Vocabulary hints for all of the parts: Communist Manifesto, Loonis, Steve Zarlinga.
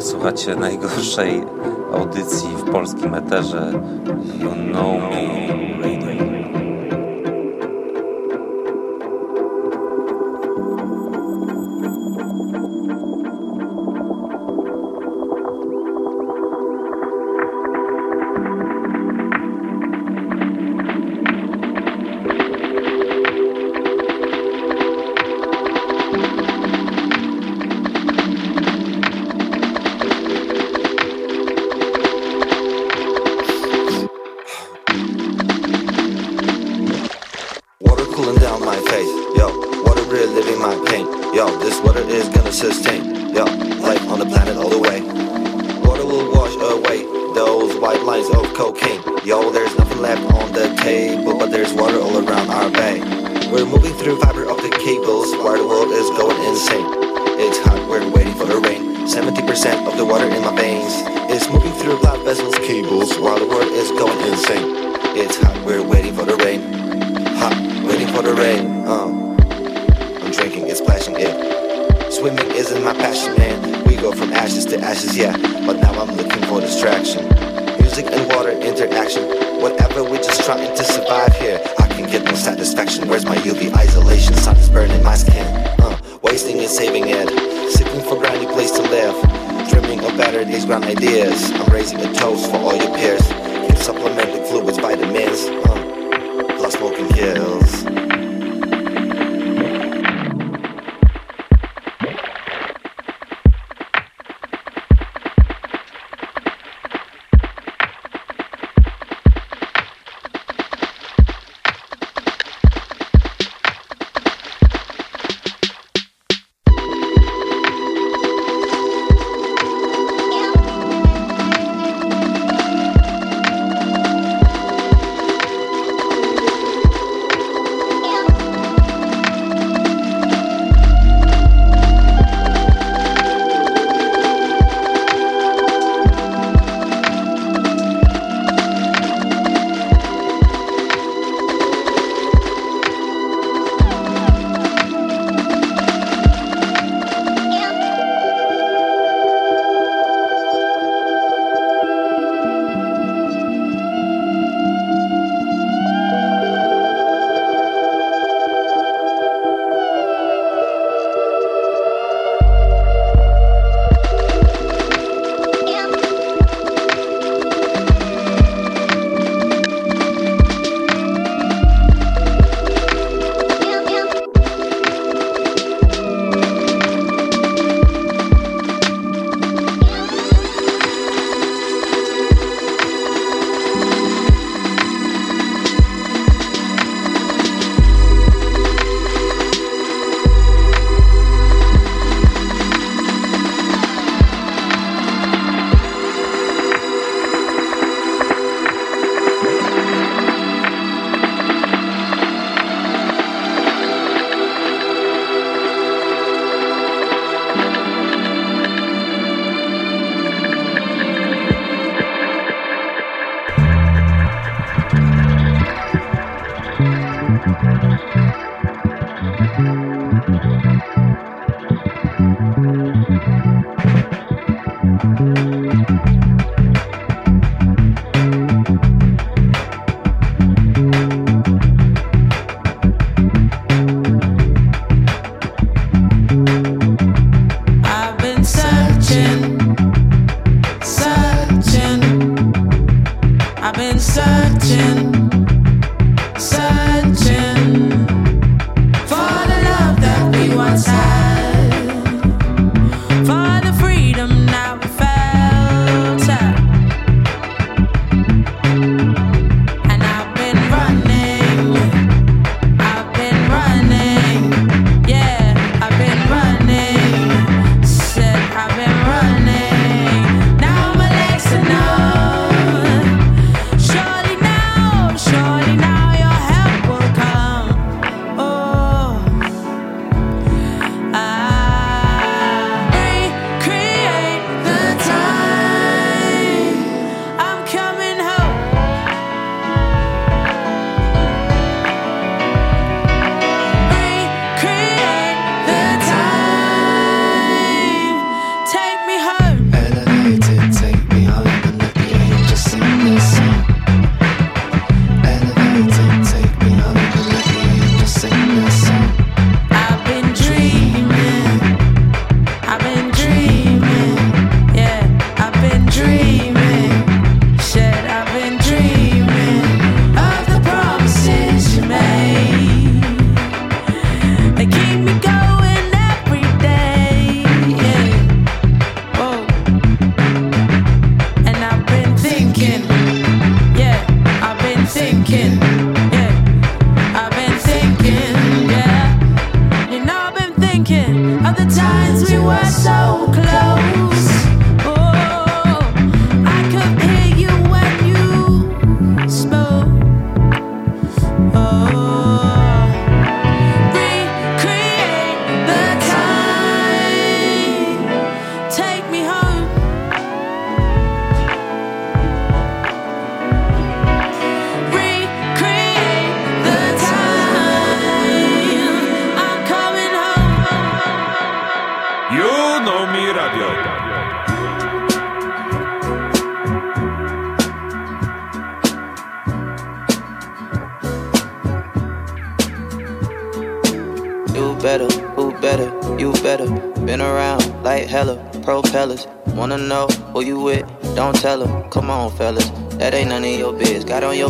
Słuchacie najgorszej audycji w polskim eterze You Know Me Radio.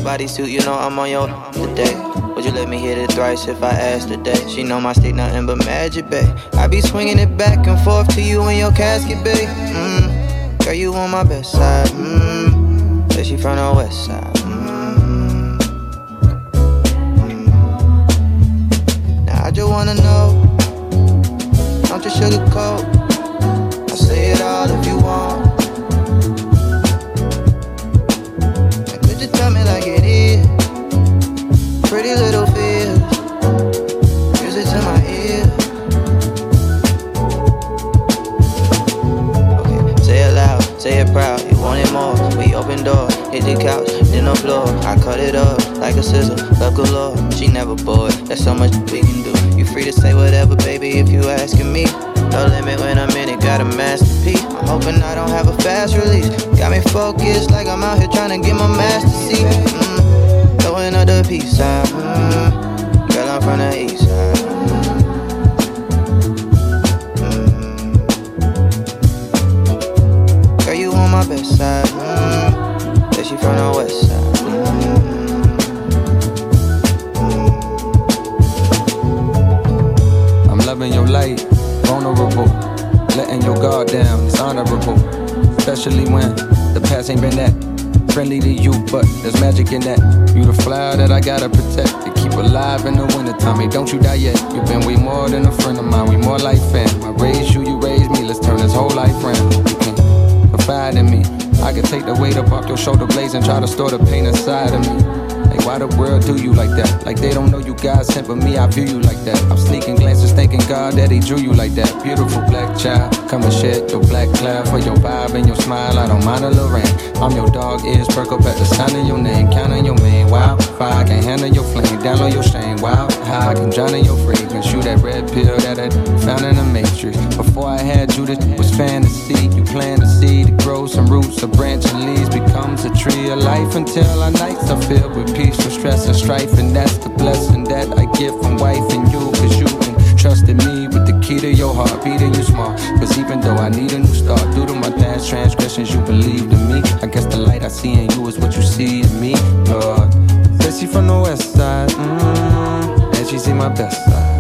Bodysuit, you know I'm on your today. Would you let me hit it thrice if I asked today? She know my stick nothing but magic, babe. I be swinging it back and forth to you in your casket, babe. Girl, you on my best side. Said she from the west side. Now I just wanna know, don't you sugarcoat. I'll say it all if you want. Tell me like it is. Pretty little fears, music to my ear. Okay, say it loud, say it proud. You want it more, we open door. Hit the couch, then the floor. I cut it up like a scissor, love galore. She never bored, there's so much we can do. You free to say whatever, baby, if you asking me. No limit when I'm in it, got a masterpiece. I'm hoping I don't have a fast release. Got me focused like I'm out here trying to get my master seat. Throwing up the peace sign. Girl, I'm from the east side. Girl, you on my best side. Said she from the west side. I'm loving your light. Vulnerable, letting your guard down is honorable, especially when the past ain't been that friendly to you, but there's magic in that. You the flower that I gotta protect to keep alive in the wintertime. Hey, don't you die yet. You've been way more than a friend of mine, we more like fam. I raised you, you raised me, let's turn this whole life round. You can confide in me, I can take the weight up off your shoulder blades and try to store the pain inside of me. Like why the world do you like that? Like they don't know you God sent, but me I view you like that. I'm sneaking glances thanking God that he drew you like that. Beautiful black child, come and shed your black cloud. For your vibe and your smile, I don't mind a little rain. I'm your dog, ears perk up at the sound of your name. Counting your man, wild fire, can handle your flame. Download your shame, wild high, I can drown in your fragrance. Shoot that red pill that I found in the matrix. Before I had you, this was fantasy. You plant a seed to grow some roots, a branch and leaves becomes a tree of life. Until our nights are filled with peace from stress and strife, and that's the blessing that I get from wife and you. Cause you entrusted me with the key to your heart, beating you smart. Cause even though I need a new start, due to my past transgressions, you believed in me. I guess the light I see in you is what you see in me, Lord. Said she from the west side, and she see my best side.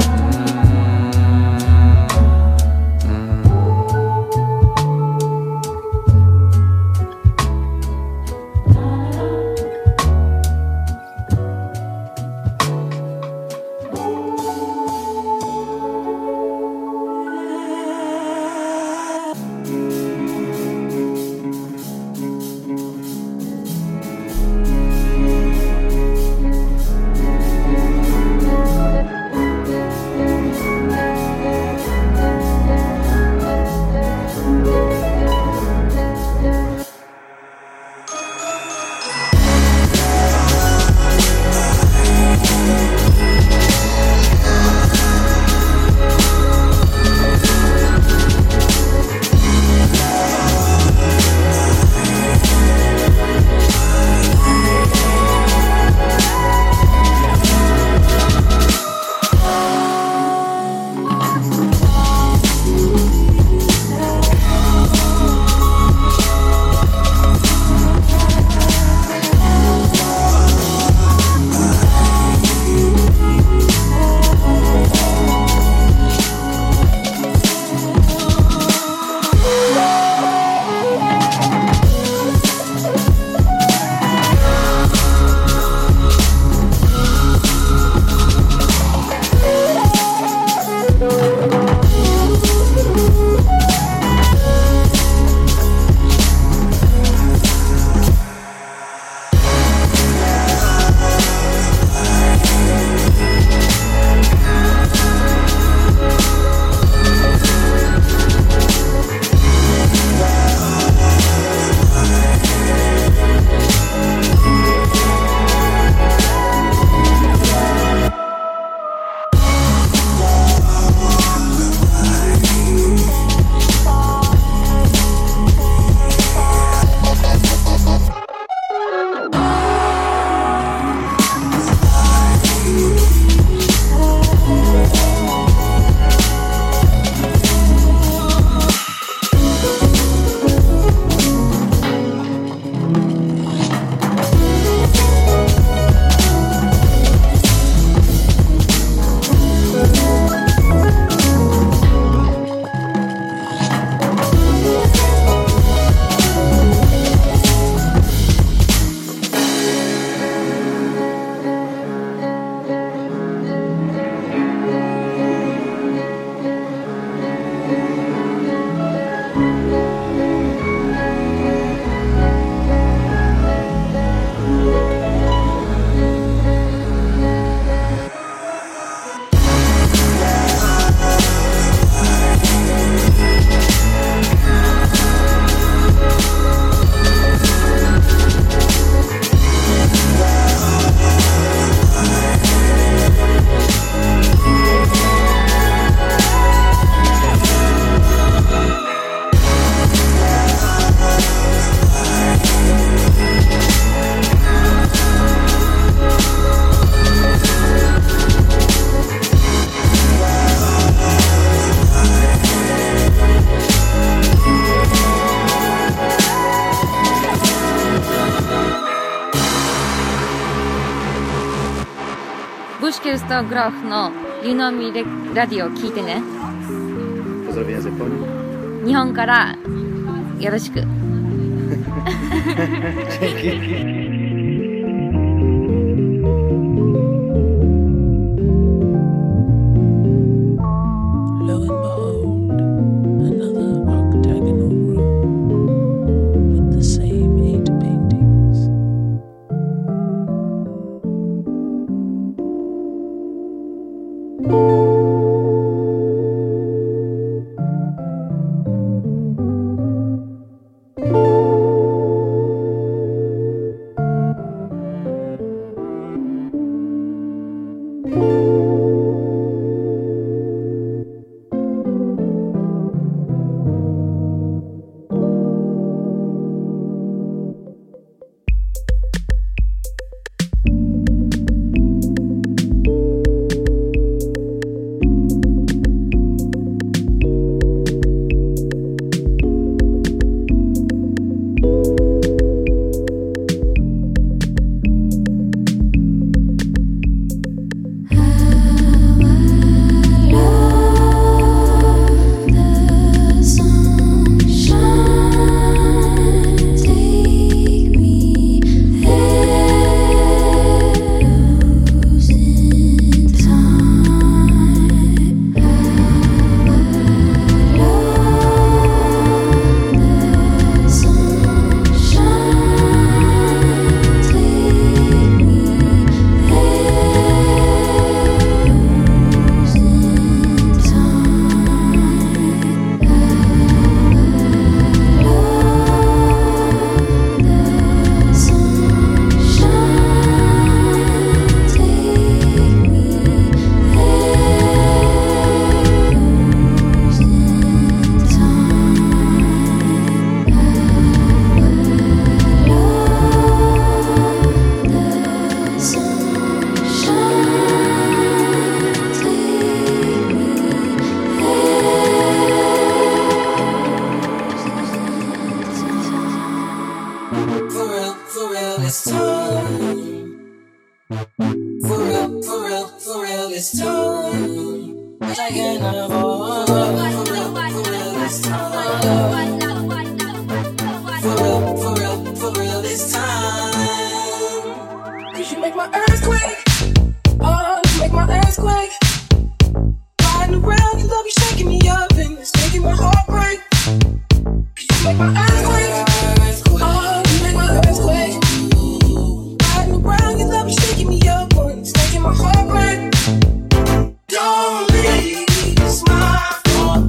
Groch no Loomis Radio を聞いてね。Pozdrawiam z Japonii. 日本からよろしく。for real, it's time. For real, it's time. I can't avoid. For real, it's time. For real, it's time. 'Cause you make my earth quake. Oh, you make my earth quake. Riding around, you love you shaking me up and it's making my heart break. 'Cause you make my earth quake. Oh, you make my earth quake. Riding around, you love you shaking me up and it's making my heart break. Don't leave my fault.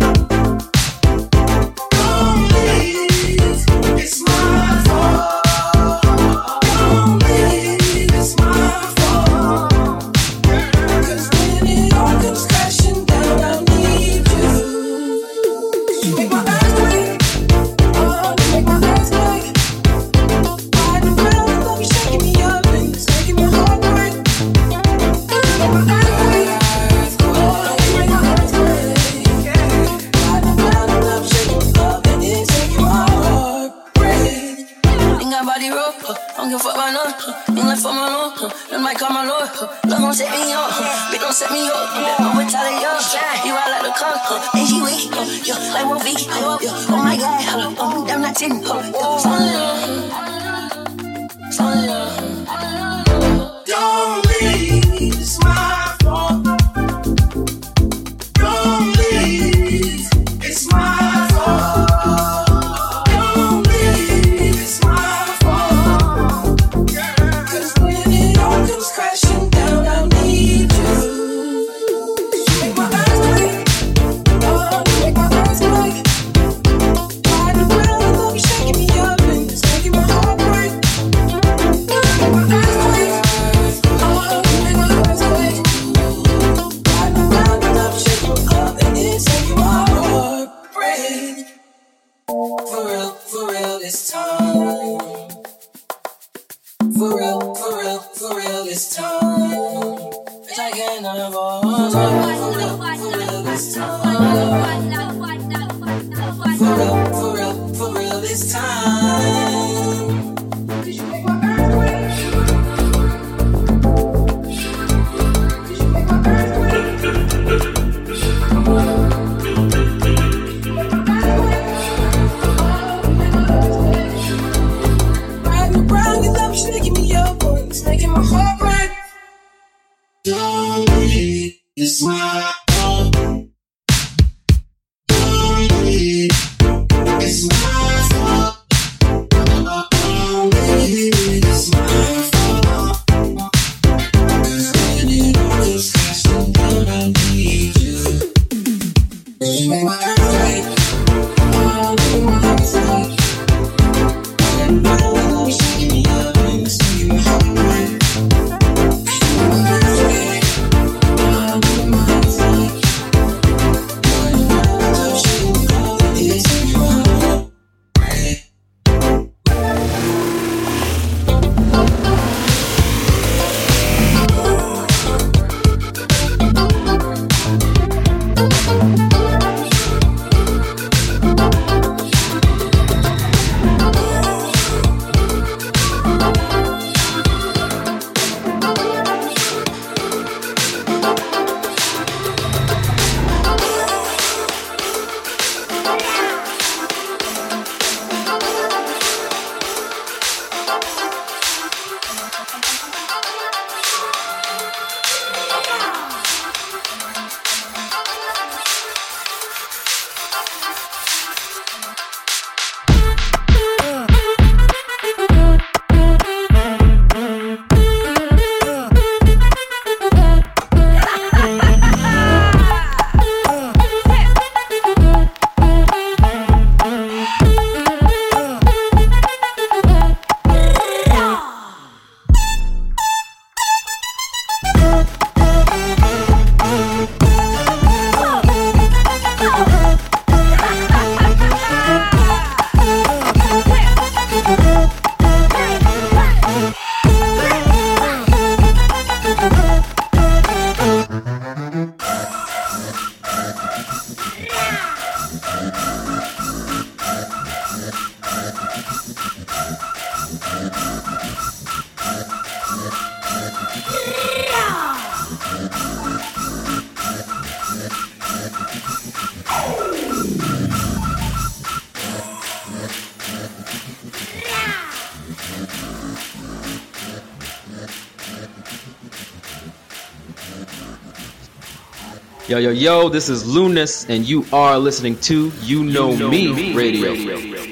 Yo, yo, yo, this is Loonis, and you are listening to You Know Me Radio.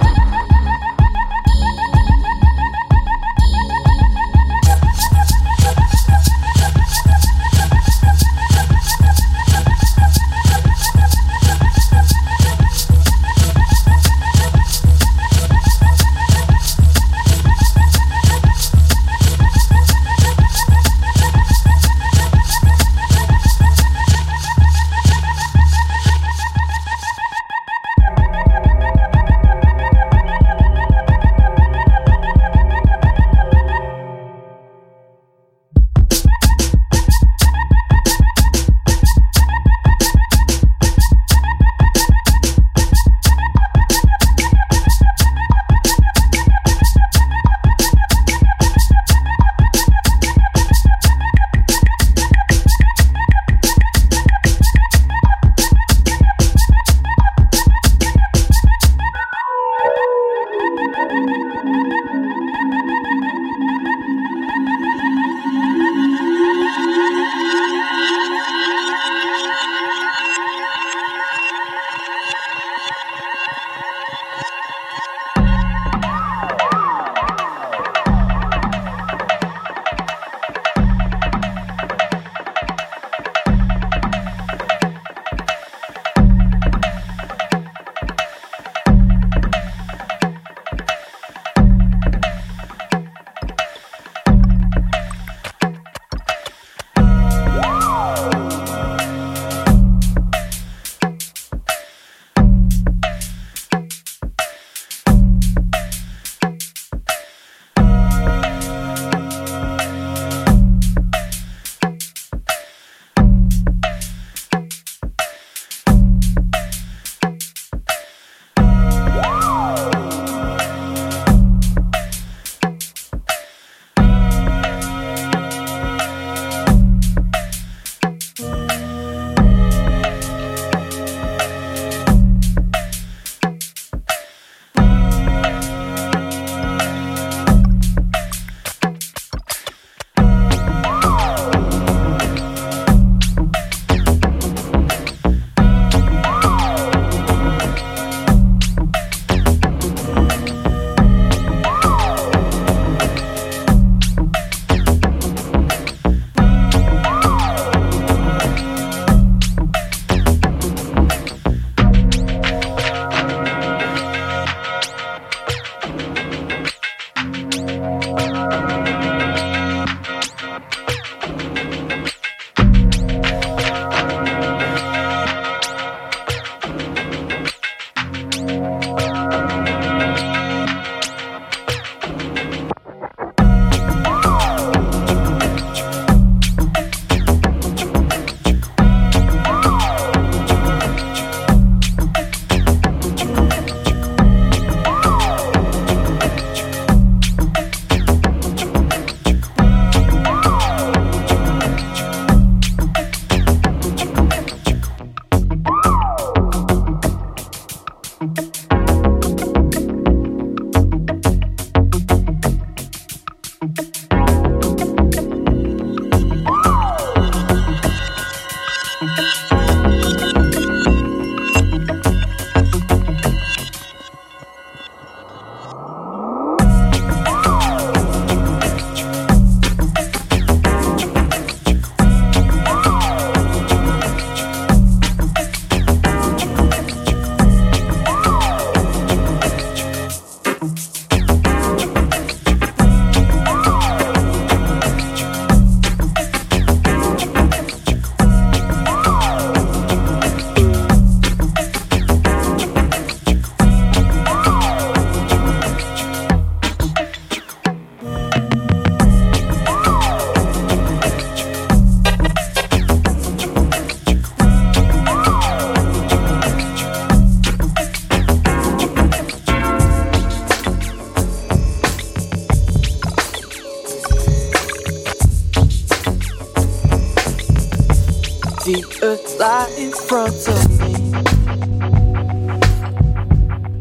The earth's light in front of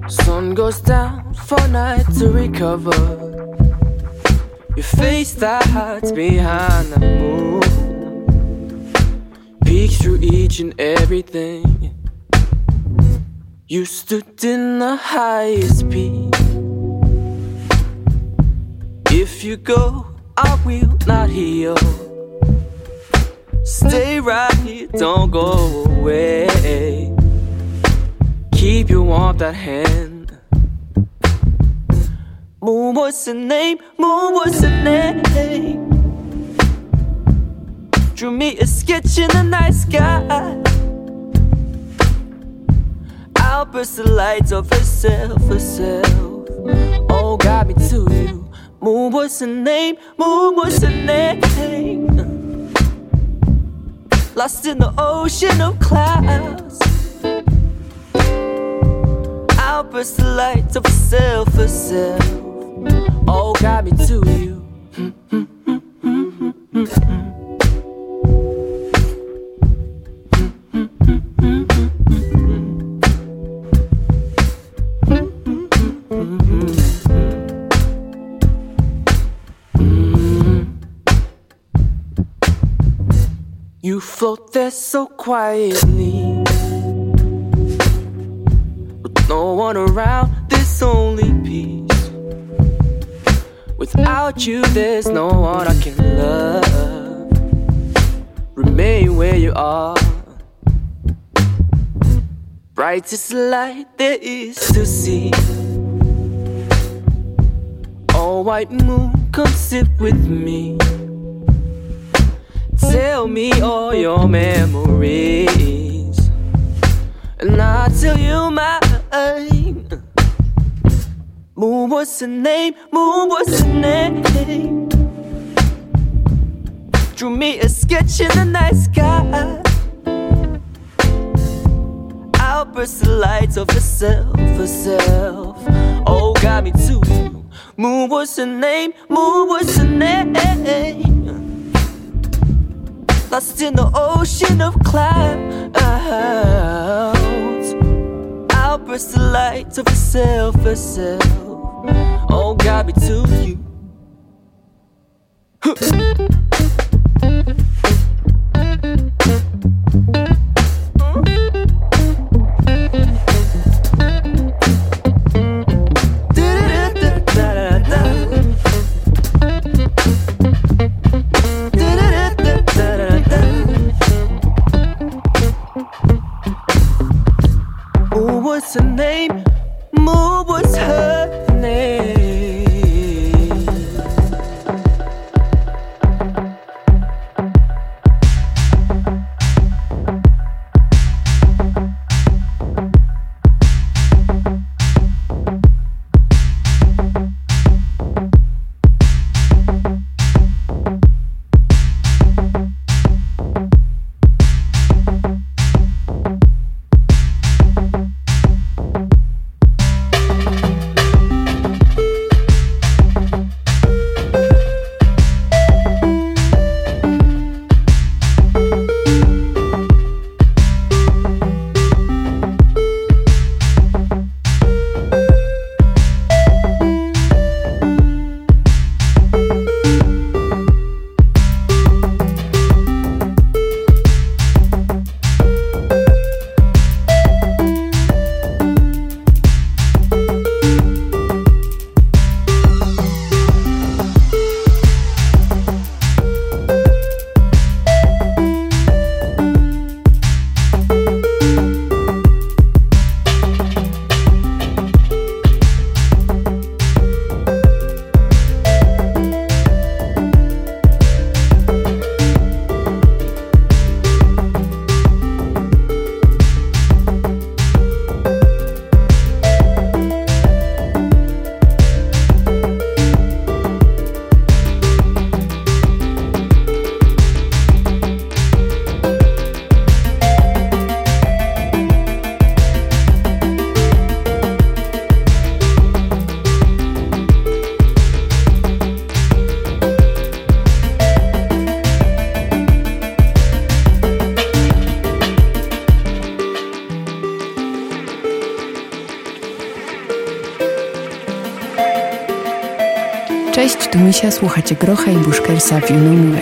me. Sun goes down for night to recover. Your face that hides behind the moon. Peek through each and everything. You stood in the highest peak. If you go, I will not heal. Stay right here, don't go away. Keep your warmth at hand. Moon, what's the name? Moon, what's the name? Drew me a sketch in the night sky. I'll burst the lights of herself. Oh, got me to you. Moon, what's the name? Moon, what's the name? Lost in the ocean of clouds. I'll burst the light of herself. Oh, got me to you. You float there so quietly, with no one around, this only peace. Without you, there's no one I can love. Remain where you are. Brightest light there is to see. Oh, white moon, come sit with me. Tell me all your memories, and I'll tell you mine. Moon, what's the name? Moon, what's the name? Drew me a sketch in the night sky. I'll burst the lights of herself. Oh, got me to you. Moon, what's the name? Moon, what's the name? Lost in the ocean of clouds. I'll burst the light of herself. Oh, got me to you. What's her name? Moon, what's her name? tu Misia, słuchacie Grocha i Buszkersa w Unomi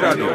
Radio.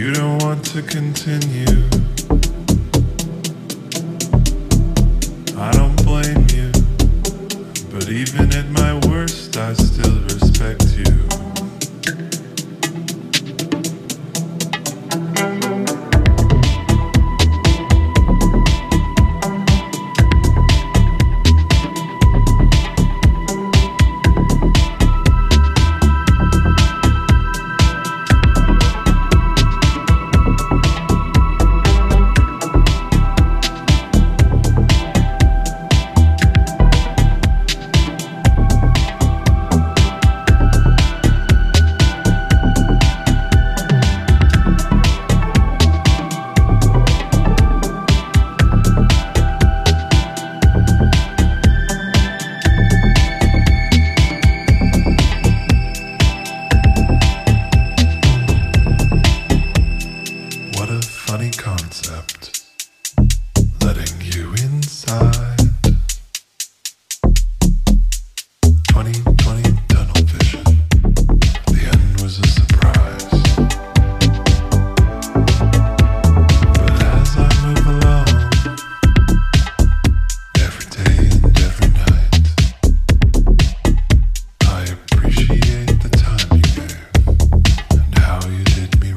you don't want to continue. I don't blame you, but even at my worst, I still respect you. Funny concept, letting you inside. 20/20 tunnel vision, the end was a surprise. But as I move along, every day and every night, I appreciate the time you gave and how you did me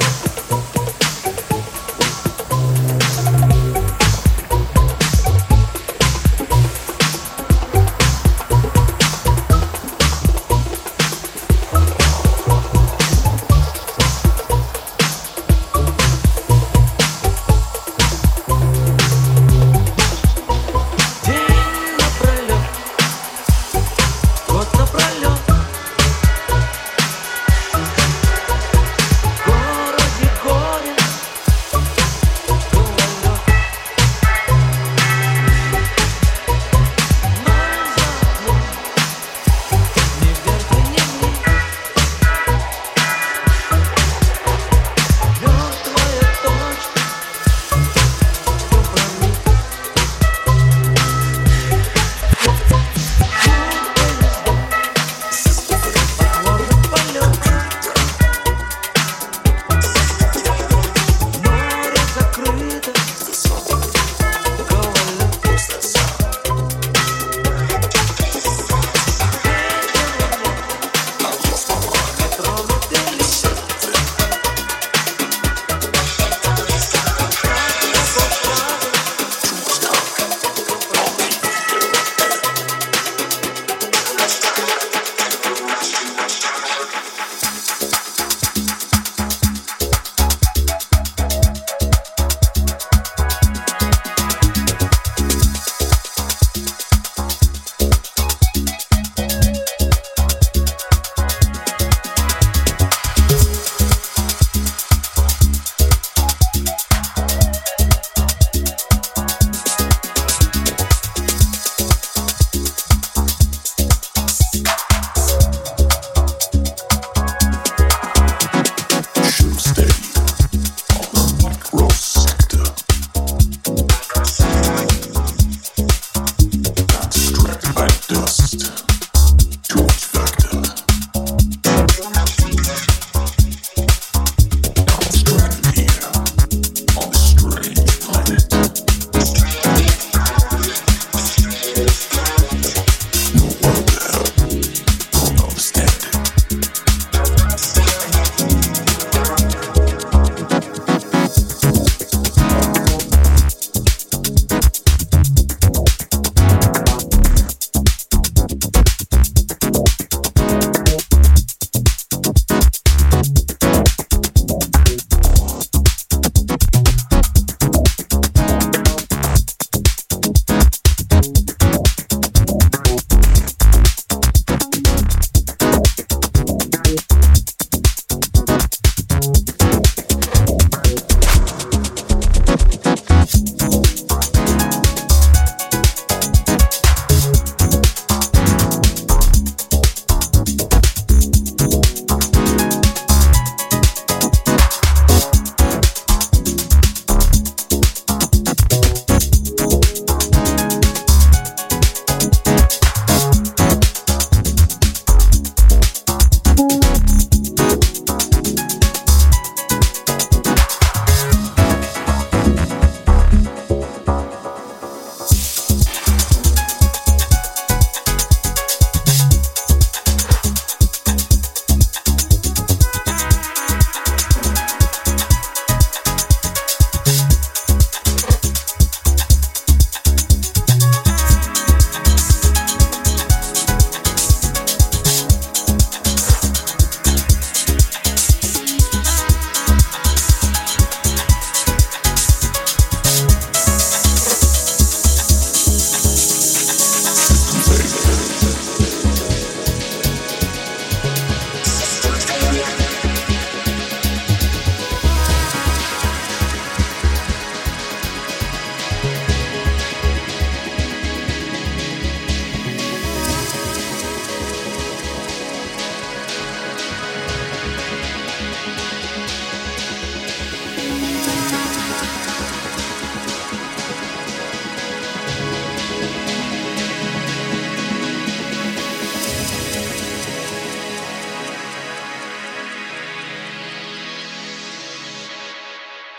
right.